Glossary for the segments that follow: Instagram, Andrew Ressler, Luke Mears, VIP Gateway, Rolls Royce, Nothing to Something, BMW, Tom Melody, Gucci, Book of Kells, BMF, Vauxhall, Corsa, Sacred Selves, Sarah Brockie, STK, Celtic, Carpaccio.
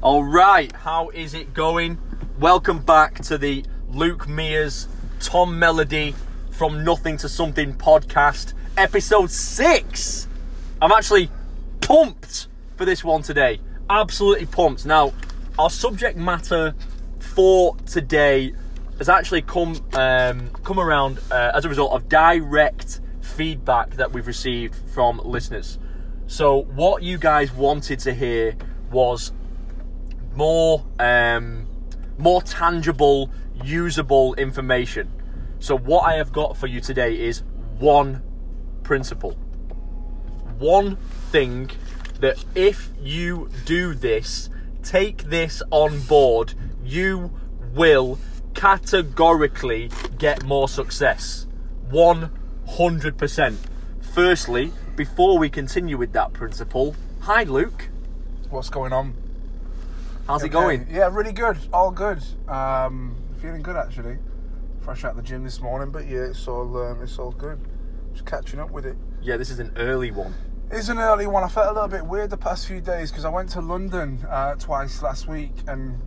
All right, how is it going? Welcome back to the Luke Mears, Tom Melody, From Nothing to Something podcast, episode 6. I'm actually pumped for this one today. Absolutely pumped. Now, our subject matter for today has actually come around as a result of direct feedback that we've received from listeners. So what you guys wanted to hear was more tangible, usable information. So what I have got for you today is one principle. One thing that if you do this, take this on board, you will categorically get more success. 100%. Firstly, before we continue with that principle, hi Luke. What's going on? How's it going? Yeah, really good. All good. Feeling good actually. Fresh out the gym this morning, but yeah, it's all good. Just catching up with it. Yeah, this is an early one. It's an early one. I felt a little bit weird the past few days because I went to London twice last week, and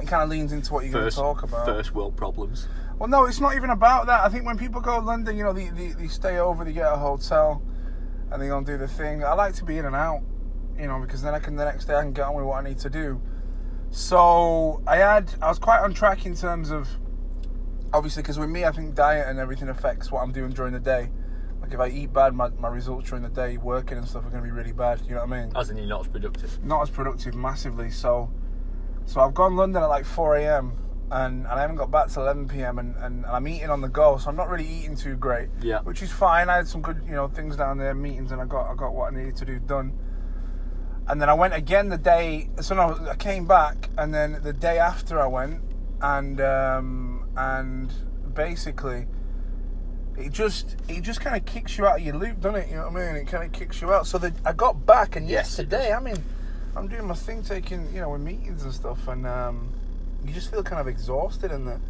it kind of leans into what you're going to talk about. First world problems. Well, no, it's not even about that. I think when people go to London, you know, they stay over, they get a hotel, and they don't do the thing. I like to be in and out, you know, because then the next day I can get on with what I need to do. So I was quite on track in terms of, obviously, because with me, I think diet and everything affects what I'm doing during the day. Like, if I eat bad, my results during the day, working and stuff, are going to be really bad. You know what I mean? As in, you're not as productive. Not as productive, massively. So I've gone London at like 4 a.m. and I haven't got back till 11 p.m. and I'm eating on the go, so I'm not really eating too great. Yeah. Which is fine. I had some good, you know, things down there, meetings, and I got what I needed to do done. And then I went again the day. So no, I came back, and then the day after I went, and basically it just kind of kicks you out of your loop, doesn't it? You know what I mean? It kind of kicks you out. So I got back, and yesterday, I mean, I'm doing my thing, taking, you know, with meetings and stuff, and you just feel kind of exhausted and that.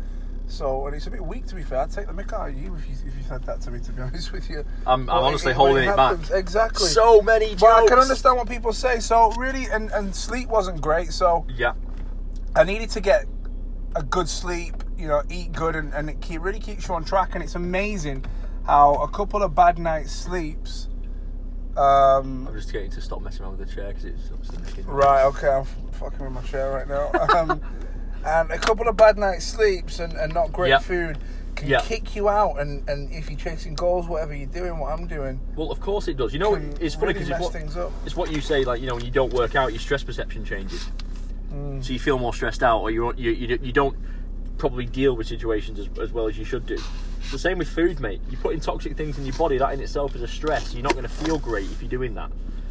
So, and it's a bit weak, to be fair. I'd take the mick out of you if you said that to me, to be honest with you. I'm honestly holding it back. Exactly. So many jokes. But I can understand what people say. So really, and sleep wasn't great, so yeah, I needed to get a good sleep, you know, eat good, and it really keeps you on track. And it's amazing how a couple of bad nights' sleeps. I'm just getting to stop messing around with the chair because it's obviously making noise. Right, okay, I'm fucking with my chair right now. And a couple of bad nights' sleeps and not great food can kick you out. And if you're chasing goals, whatever you're doing, what I'm doing. Well, of course it does. You know, it's funny because really it's what you say, like, you know, when you don't work out, your stress perception changes. So you feel more stressed out, or you don't probably deal with situations as well as you should do. It's the same with food, mate. You're putting toxic things in your body. That in itself is a stress. You're not going to feel great if you're doing that.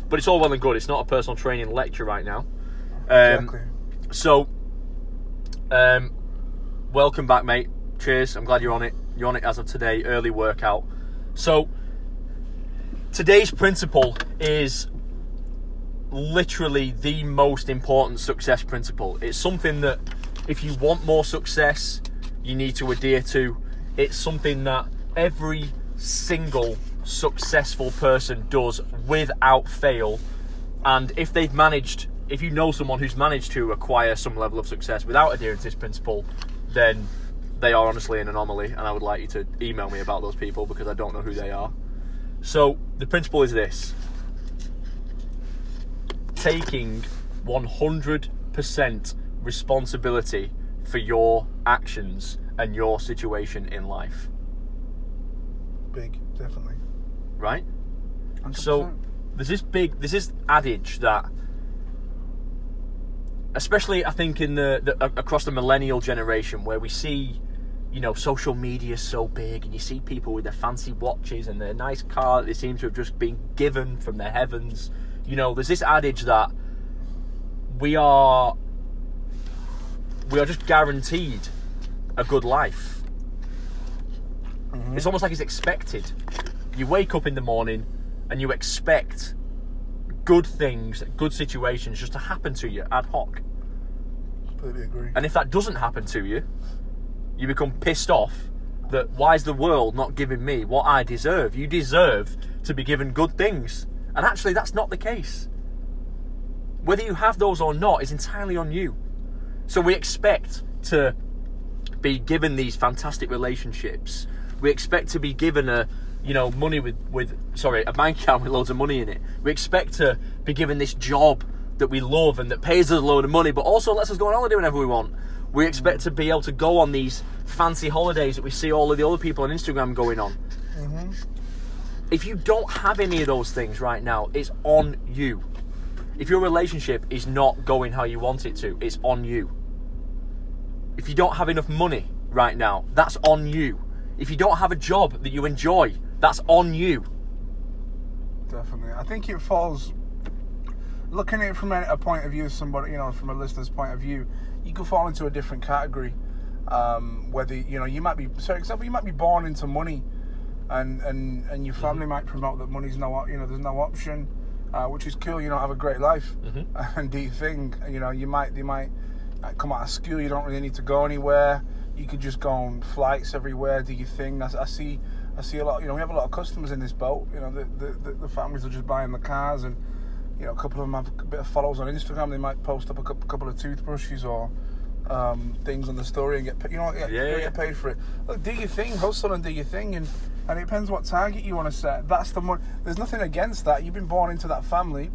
But it's all well and good. It's not a personal training lecture right now. Exactly. So, welcome back, mate. Cheers. I'm glad you're on it. You're on it as of today. Early workout. So, today's principle is literally the most important success principle. It's something that if you want more success, you need to adhere to. It's something that every single successful person does without fail. And if you know someone who's managed to acquire some level of success without adhering to this principle, then they are honestly an anomaly. And I would like you to email me about those people because I don't know who they are. So the principle is this: taking 100% responsibility for your actions and your situation in life. Big, definitely. Right? 100%. So there's this adage that, especially I think in across the millennial generation, where we see, you know, social media is so big, and you see people with their fancy watches and their nice car that they seem to have just been given from the heavens. You know, there's this adage that we are just guaranteed a good life. Mm-hmm. It's almost like it's expected. You wake up in the morning and you expect good things, good situations just to happen to you ad hoc. Completely agree. And if that doesn't happen to you, you become pissed off that why is the world not giving me what I deserve? You deserve to be given good things. And actually, that's not the case. Whether you have those or not is entirely on you. So we expect to be given these fantastic relationships. We expect to be given a, you know, money a bank account with loads of money in it. We expect to be given this job that we love and that pays us a load of money, but also lets us go on holiday whenever we want. We expect to be able to go on these fancy holidays that we see all of the other people on Instagram going on. Mm-hmm. If you don't have any of those things right now, it's on you. If your relationship is not going how you want it to, it's on you. If you don't have enough money right now, that's on you. If you don't have a job that you enjoy, that's on you. Definitely. I think it falls, looking at it from a point of view, somebody, you know, from a listener's point of view, you could fall into a different category. Whether, you know, you might be, so for example, you might be born into money, and your family might promote that money's no, you know, there's no option, which is cool. You know, have a great life and do your thing. You know, they might come out of school. You don't really need to go anywhere. You could just go on flights everywhere, do your thing. I see a lot. You know, we have a lot of customers in this boat. You know, the families are just buying the cars, and you know, a couple of them have a bit of follows on Instagram. They might post up a couple of toothbrushes or things on the story and get, you know, get paid for it. Look, do your thing, hustle and do your thing, and it depends what target you want to set. That's the money. There's nothing against that. You've been born into that family.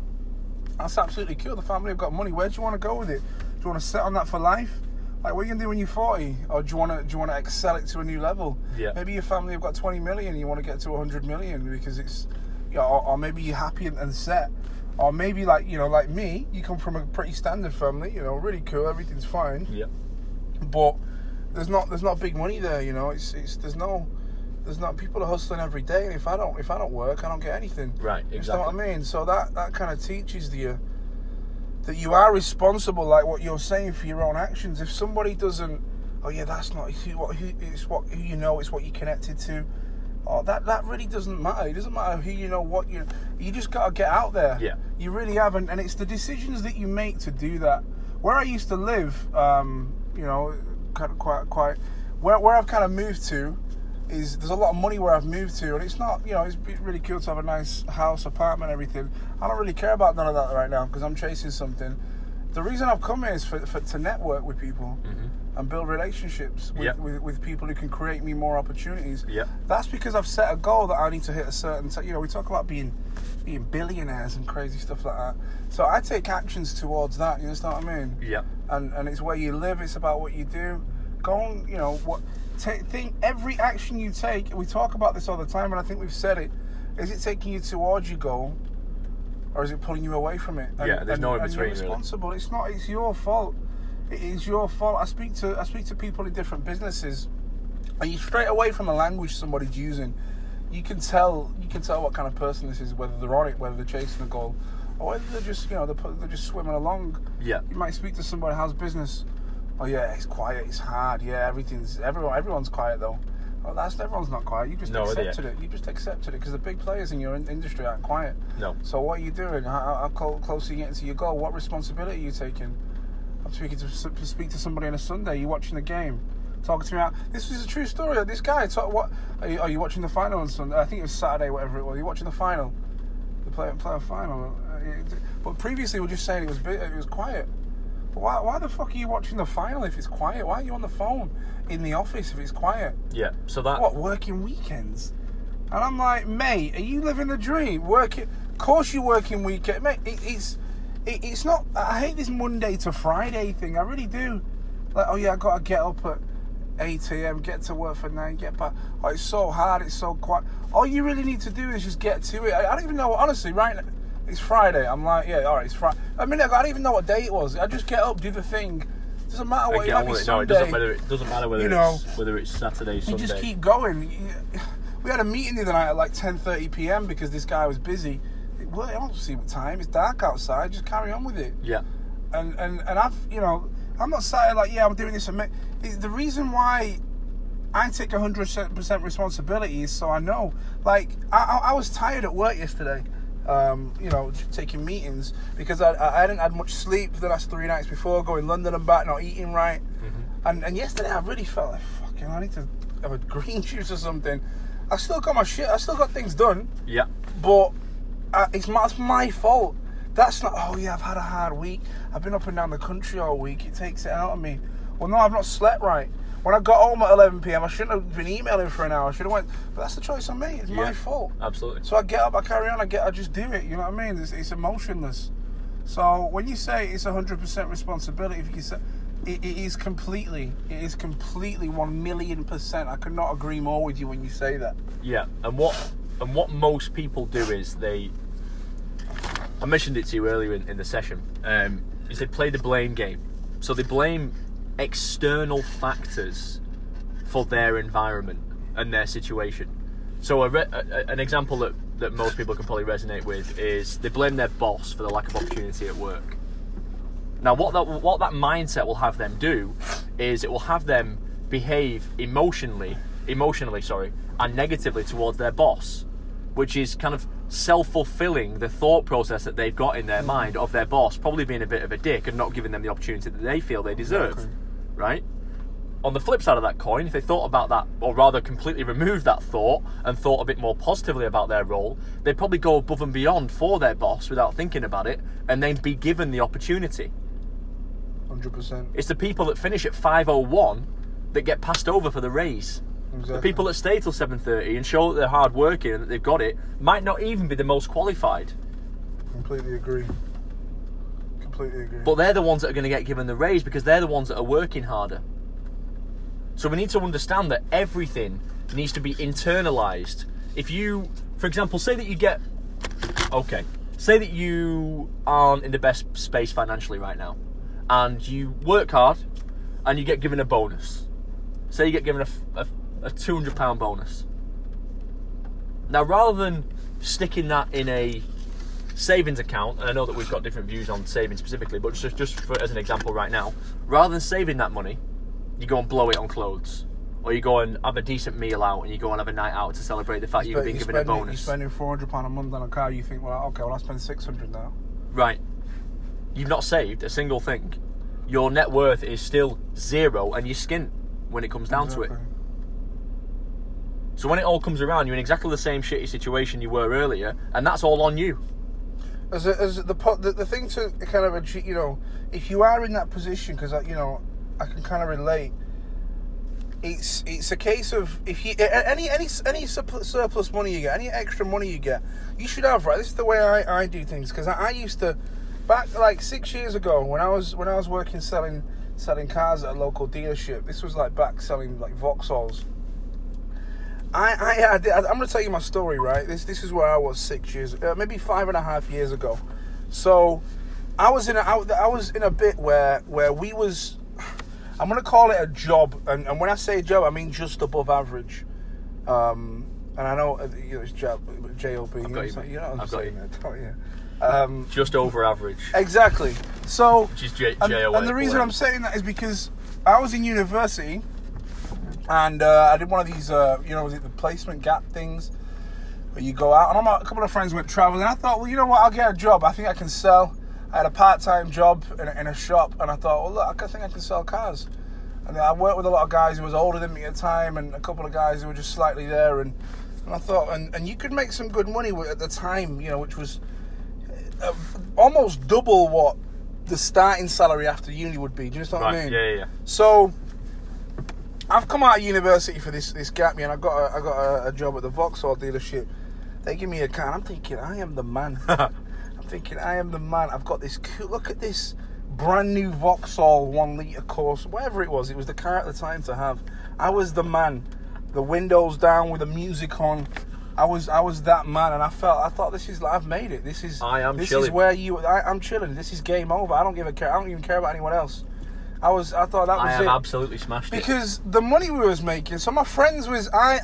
That's absolutely cool. The family have got money. Where do you want to go with it? Do you want to sit on that for life? Like, what are you gonna do when you're 40? Or do you want to excel it to a new level? Yeah. Maybe your family have got 20 million. And you want to get to 100 million because it's, you know, or maybe you're happy and set. Or maybe, like, you know, like me, you come from a pretty standard family, you know, really cool, everything's fine. Yeah. But there's not big money there, you know. It's there's not people are hustling every day, and if I don't work, I don't get anything. Right, exactly. You know what I mean? So that kind of teaches you that you are responsible, like what you're saying, for your own actions. If somebody doesn't, oh yeah, that's not who it's what who you know, it's what you connected to. Oh, that really doesn't matter. It doesn't matter who you know, what you just got to get out there. Yeah. You really haven't. And it's the decisions that you make to do that. Where I used to live, you know, quite where I've kind of moved to is there's a lot of money where I've moved to. And it's not, you know, it's really cool to have a nice house, apartment, everything. I don't really care about none of that right now because I'm chasing something. The reason I've come here is to network with people. Mm-hmm. And build relationships with people who can create me more opportunities. Yep. That's because I've set a goal that I need to hit a certain... you know, we talk about being billionaires and crazy stuff like that. So I take actions towards that, you understand what I mean? Yeah. And it's where you live, it's about what you do. Go on, you know, think every action you take, we talk about this all the time, and I think we've said it, is it taking you towards your goal, or is it pulling you away from it? And, yeah, there's no in between, really. And you're responsible. It's not, it's your fault. It is your fault. I speak to people in different businesses, and you straight away from the language somebody's using, you can tell what kind of person this is, whether they're on it, whether they're chasing a goal, or whether they're just, you know, they're just swimming along. Yeah. You might speak to somebody, how's business? Oh yeah, it's quiet, it's hard. Yeah, everyone's quiet though. Well, everyone's not quiet. You just accepted it because the big players in your industry aren't quiet. No. So what are you doing? How close are you getting to your goal? What responsibility are you taking? I'm speaking to somebody on a Sunday. You're watching the game, talking to me. This is a true story. This guy. Are you watching the final on Sunday? I think it was Saturday, whatever it was. You're watching the final, the playoff final. But previously, we were just saying it was quiet. But why the fuck are you watching the final if it's quiet? Why are you on the phone in the office if it's quiet? Yeah. So that what working weekends? And I'm like, mate, are you living the dream? Working? Of course you're working weekend, mate. It's not... I hate this Monday to Friday thing. I really do. Like, oh, yeah, I've got to get up at 8 a.m, get to work for 9, get back. Oh, it's so hard. It's so quiet. All you really need to do is just get to it. I don't even know... Honestly, right now, it's Friday. I'm like, yeah, all right, it's Friday. A minute ago, I don't even know what day it was. I just get up, do the thing. It doesn't matter what... It doesn't matter whether you know, whether it's Saturday, Sunday. You just keep going. We had a meeting the other night at like 10:30 p.m. because this guy was busy. Well, I don't see what time. It's dark outside. Just carry on with it. Yeah. And I've, you know, I'm not saying like, yeah, I'm doing this. The reason why I take 100% responsibility is so I know. Like, I was tired at work yesterday, you know, taking meetings because I hadn't had much sleep the last 3 nights before, going London and back, not eating right. Mm-hmm. And yesterday I really felt like, fucking, I need to with green juice or something. I still got my shit. I still got things done. Yeah. But it's my fault. That's not. Oh yeah, I've had a hard week. I've been up and down the country all week. It takes it out of me. Well, no, I've not slept right. When I got home at 11 PM, I shouldn't have been emailing for an hour. I should have went. But that's the choice I made. It's my fault. Absolutely. So I get up, I carry on, I just do it. You know what I mean? It's emotionless. So when you say it's 100% responsibility, if you say it is completely 1,000,000%. I could not agree more with you when you say that. Yeah, and what most people do is they. I mentioned it to you earlier in the session. Is they play the blame game, so they blame external factors for their environment and their situation. So an example that most people can probably resonate with is they blame their boss for the lack of opportunity at work. Now, what that mindset will have them do is it will have them behave emotionally, and negatively towards their boss, which is kind of self-fulfilling the thought process that they've got in their mind of their boss probably being a bit of a dick and not giving them the opportunity that they feel they deserve, right? On the flip side of that coin, if they thought about that, or rather completely removed that thought and thought a bit more positively about their role, they'd probably go above and beyond for their boss without thinking about it and then be given the opportunity. 100%. It's the people that finish at 5:01 that get passed over for the raise. Exactly. The people that stay till 7:30 and show that they're hard working and that they've got it might not even be the most qualified. Completely agree. But they're the ones that are going to get given the raise because they're the ones that are working harder. So we need to understand that everything needs to be internalised. If you, for example, say that you aren't in the best space financially right now and you work hard and you get given a bonus. Say you get given a £200 bonus. Now, rather than sticking that in a savings account, and I know that we've got different views on saving specifically, but just as an example right now, rather than saving that money, you go and blow it on clothes, or you go and have a decent meal out, and you go and have a night out to celebrate the fact you've been given a bonus. You're spending £400 a month on a car. You think, well, okay, well, I spend £600 now. Right. You've not saved a single thing. Your net worth is still zero, and you're skint when it comes down to it. So when it all comes around, you're in exactly the same shitty situation you were earlier, and that's all on you. As the thing to kind of achieve, you know, if you are in that position, because you know. I can kind of relate. It's a case of if you any surplus money you get, any extra money you get, you should have, right? This is the way I do things, because I used to, back like 6 years ago when I was working selling cars at a local dealership. This was like back selling like Vauxhalls. I'm gonna tell you my story, right? This is where I was 6 years, maybe 5.5 years ago. So I was in a bit where we was. I'm going to call it a job, and when I say job, I mean just above average. And I know, you know, it's J-O-B. I've got you, mate. You know what I'm saying there, don't you? Just over average. Exactly. So, which is J-O-A. And the reason I'm saying that is because I was in university, and I did one of these, you know, was it the placement gap things? Where you go out, and a couple of friends went traveling. I thought, well, you know what, I'll get a job. I think I can sell. I had a part-time job in a shop, and I thought, well, look, I think I can sell cars. And I worked with a lot of guys who was older than me at the time, and a couple of guys who were just slightly there. And I thought, and you could make some good money at the time, you know, which was almost double what the starting salary after uni would be. Do you understand what I mean? Yeah. So I've come out of university for this gap year, and I got a job at the Vauxhall dealership. They give me a car, and I'm thinking, I am the man. I've got this cool, look at this brand new Vauxhall 1 litre Corsa, whatever it was the car at the time to have. I was the man, the windows down with the music on. I was that man, and I thought this is like, I've made it. This is where you, I'm chilling. This is game over. I don't even care about anyone else. I thought that was it. Absolutely smashed because the money we was making. So my friends was, I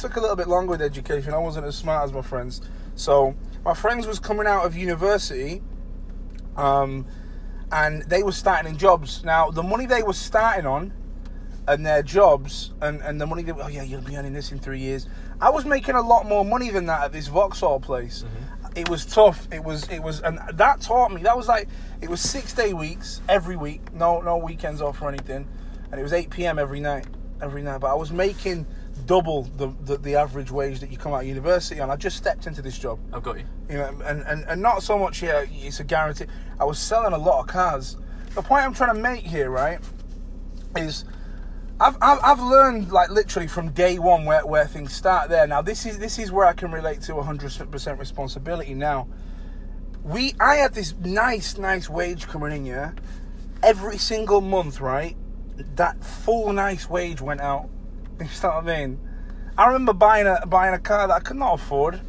took a little bit longer with education. I wasn't as smart as my friends. So my friends was coming out of university, and they were starting in jobs. Now, the money they were starting on and their jobs and the money they were, oh, yeah, you'll be earning this in 3 years. I was making a lot more money than that at this Vauxhall place. Mm-hmm. It was tough. It was, and that taught me. That was like, it was 6-day weeks every week. No weekends off or anything. And it was 8 p.m. every night. every now and then, but I was making double the average wage that you come out of university on. I just stepped into this job. I've got you. You know, and not so much here, it's a guarantee. I was selling a lot of cars. The point I'm trying to make here, right, is I've learned, like, literally from day one where things start there. Now this is where I can relate to 100% responsibility. Now I had this nice wage coming in, yeah, every single month, right? That full nice wage went out. You know what I mean? I remember buying a car that I could not afford,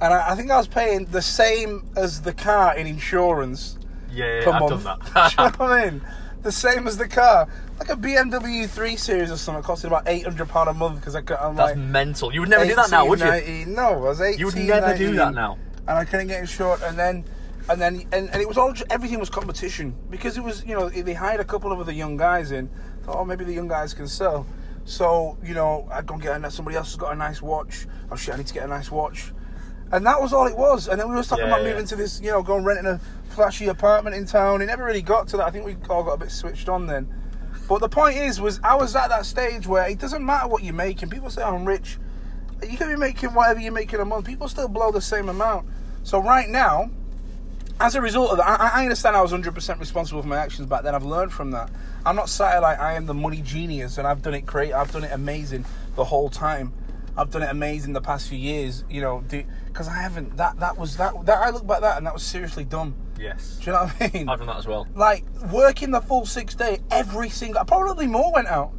and I think I was paying the same as the car in insurance. Yeah, I've done that. You know what I mean? The same as the car, like a BMW 3 Series or something, costing about £800 a month because that's like mental. You would never do that now, would you? 19, no, I was 18. You would never 19, do that now. And I couldn't get insured, and it was all, everything was competition, because it was, you know, they hired a couple of other young guys in. Thought, oh, maybe the young guys can sell. So, you know, I'd go and get somebody else who's got a nice watch. Oh shit, I need to get a nice watch. And that was all it was. And then we were talking about moving to this, you know, going renting a flashy apartment in town. It never really got to that. I think we all got a bit switched on then. But the point was I was at that stage where it doesn't matter what you're making. People say, oh, I'm rich. You could be making whatever you're making a month. People still blow the same amount. So right now, as a result of that, I understand I was 100% responsible for my actions back then. I've learned from that. I'm not satellite. I am the money genius, and I've done it great. I've done it amazing the whole time. I've done it amazing the past few years, you know, because I haven't. That was that. I look back at that, and that was seriously dumb. Yes. Do you know what I mean? I've done that as well. Like, working the full 6 day, every single... Probably more went out.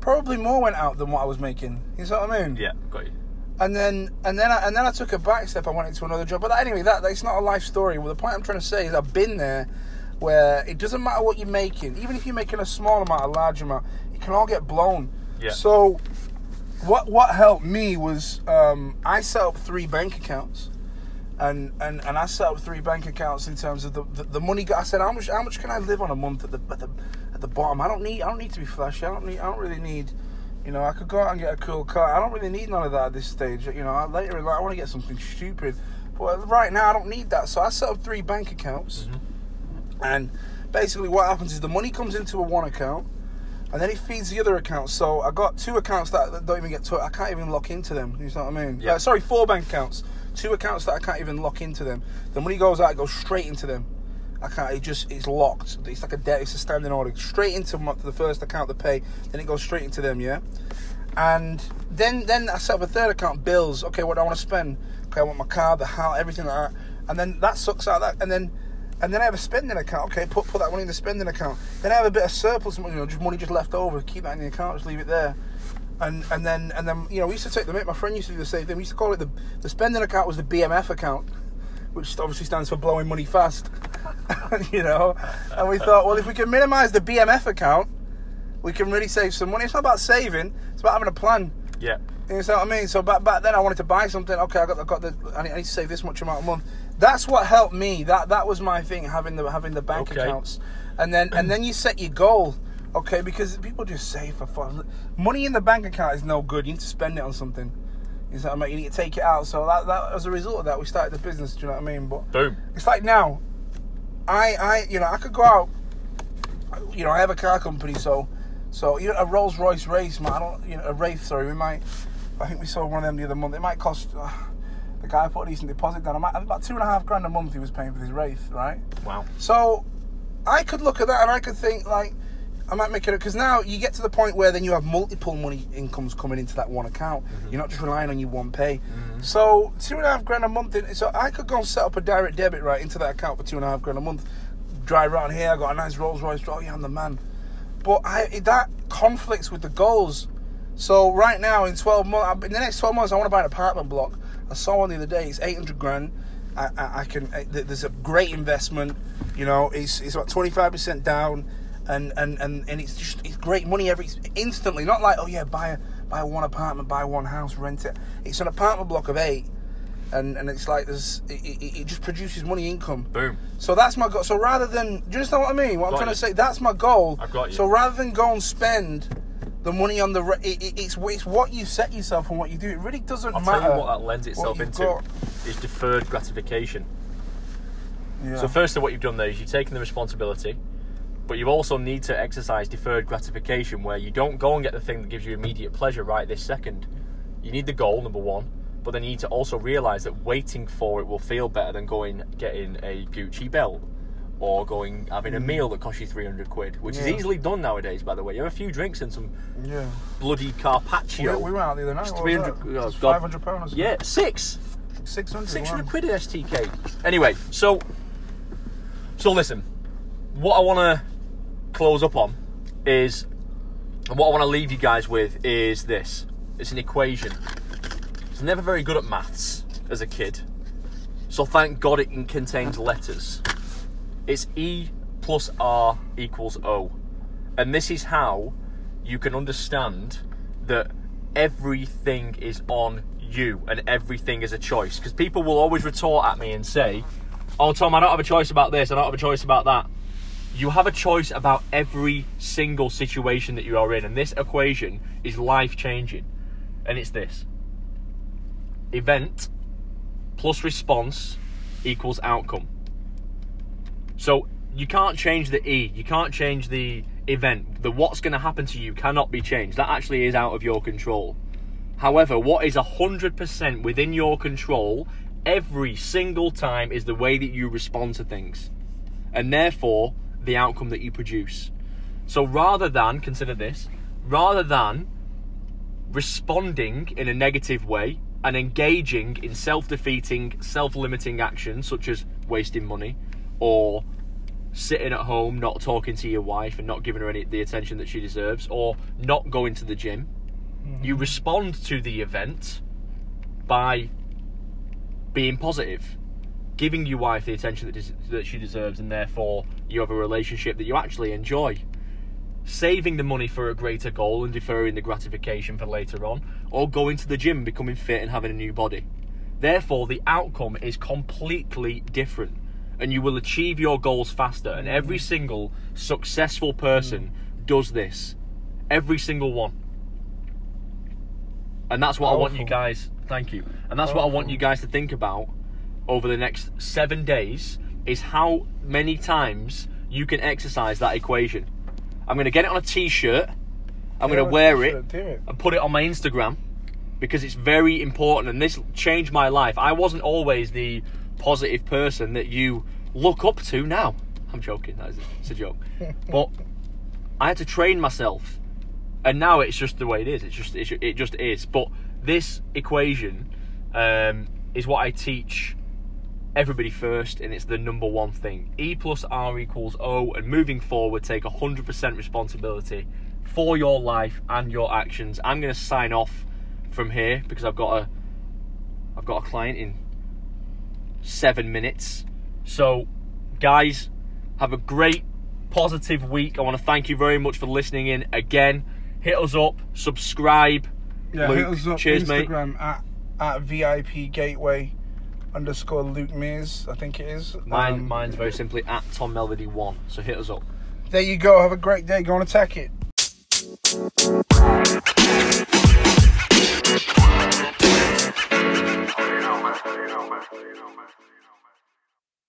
Probably more went out than what I was making. You know what I mean? Yeah, got you. And then I took a back step. I went into another job. But anyway, it's not a life story. Well, the point I'm trying to say is I've been there where it doesn't matter what you're making. Even if you're making a small amount, a large amount, it can all get blown. Yeah. So... What helped me was I set up 3 bank accounts, and I set up 3 bank accounts in terms of the money. I said, how much can I live on a month at the bottom? I don't need to be flashy. I don't really need, you know. I could go out and get a cool car. I don't really need none of that at this stage. You know, later in life I want to get something stupid, but right now I don't need that. So I set up 3 bank accounts, mm-hmm. and basically what happens is the money comes into a one account. And then it feeds the other account. So I got 2 accounts that don't even get to it. I can't even lock into them. You know what I mean? Yeah. Sorry, 4 bank accounts. 2 accounts that I can't even lock into them. The money goes out, it goes straight into them. I can't. It's locked. It's like a debt. It's a standing order. Straight into the first account to pay. Then it goes straight into them. Yeah. And then I set up a third account. Bills. Okay, what do I want to spend? Okay, I want my car, the house, everything like that. And then that sucks out that. And then I have a spending account. Okay, put that money in the spending account. Then I have a bit of surplus money, you know, just money just left over. Keep that in the account, just leave it there. And then you know, we used to take the... My friend used to do the same thing. We used to call it the spending account was the BMF account, which obviously stands for blowing money fast. You know, and we thought, well, if we can minimise the BMF account, we can really save some money. It's not about saving; it's about having a plan. Yeah, you know what I mean. So back then, I wanted to buy something. Okay, I need to save this much amount a month. That's what helped me. That was my thing, having the bank accounts, and then you set your goal, okay? Because people just save for fun. Money in the bank account is no good. You need to spend it on something. You know what I mean? You need to take it out. So that as a result of that, we started the business. Do you know what I mean? But boom. It's like now, I you know, I could go out. You know, I have a car company, so you know, a Rolls Royce race, man. We might. I think we sold one of them the other month. It might cost. The guy put a decent deposit down. I had about $2,500 a month he was paying for his Wraith, right? Wow. So I could look at that and I could think, like, I might make it... Because now you get to the point where then you have multiple money incomes coming into that one account. Mm-hmm. You're not just relying on your one pay. Mm-hmm. So $2,500 a month... So I could go and set up a direct debit, right, into that account for $2,500 a month. Drive around here, I got a nice Rolls Royce. Oh, yeah, I'm the man. But that conflicts with the goals. So right now, in the next 12 months, I want to buy an apartment block. I saw one the other day. It's $800,000. There's a great investment. You know, it's about 25% down, and it's great money instantly. Not like, oh yeah, buy one apartment, buy one house, rent it. It's an apartment block of 8, and it's like it just produces money income. Boom. So that's my goal. So rather than, do you understand what I mean? What I'm trying to say, that's my goal. I've got you. So rather than go and spend the money on it's what you set yourself and what you do. It really doesn't matter. I'll tell you what that lends itself into is deferred gratification. Yeah. So firstly, what you've done there is you've taken the responsibility, But you also need to exercise deferred gratification, where you don't go and get the thing that gives you immediate pleasure right this second. You need the goal, number one, but then you need to also realise that waiting for it will feel better than going getting a Gucci belt or going having a meal that costs you 300 quid, which is easily done nowadays, by the way. You have a few drinks and some bloody Carpaccio. We went out the other night, what was that? Oh, £500. Yeah, £600 quid in STK. Anyway, so listen, what I want to close up on is, and what I want to leave you guys with is this. It's an equation. I was never very good at maths as a kid, so thank God it contains letters. It's E plus R equals O. And this is how you can understand that everything is on you and everything is a choice. Because people will always retort at me and say, oh, Tom, I don't have a choice about this, I don't have a choice about that. You have a choice about every single situation that you are in. And this equation is life-changing. And it's this. Event plus response equals outcome. So you can't change the E, you can't change the event, the what's going to happen to you cannot be changed. That actually is out of your control. However, what is 100% within your control every single time is the way that you respond to things, and therefore the outcome that you produce. So rather than responding in a negative way and engaging in self-defeating, self-limiting actions such as wasting money, or sitting at home not talking to your wife and not giving her the attention that she deserves, or not going to the gym, you respond to the event by being positive, giving your wife the attention that she deserves, and therefore you have a relationship that you actually enjoy. Saving the money for a greater goal and deferring the gratification for later on, or going to the gym, becoming fit and having a new body. Therefore the outcome is completely different, and you will achieve your goals faster. And every single successful person does this. Every single one. And that's what I want you guys... Thank you. And that's what I want you guys to think about over the next 7 days, is how many times you can exercise that equation. I'm going to get it on a T-shirt. I'm going to wear it and put it on my Instagram, because it's very important. And this changed my life. I wasn't always the... positive person that you look up to now. I'm joking, it's a joke. But I had to train myself, and now it's just the way it is. It just is. But this equation is what I teach everybody first, and it's the number one thing. E plus R equals O, and moving forward, take 100% responsibility for your life and your actions. I'm going to sign off from here because I've got a client in 7 minutes. So guys, have a great positive week. I want to thank you very much for listening in again. Hit us up, subscribe. Luke, hit us up. Cheers, Instagram, mate. At VIP Gateway _ Luke Mears, I think it is. Mine's very simply at Tom Melody 1. So hit us up. There you go. Have a great day. Go and attack it.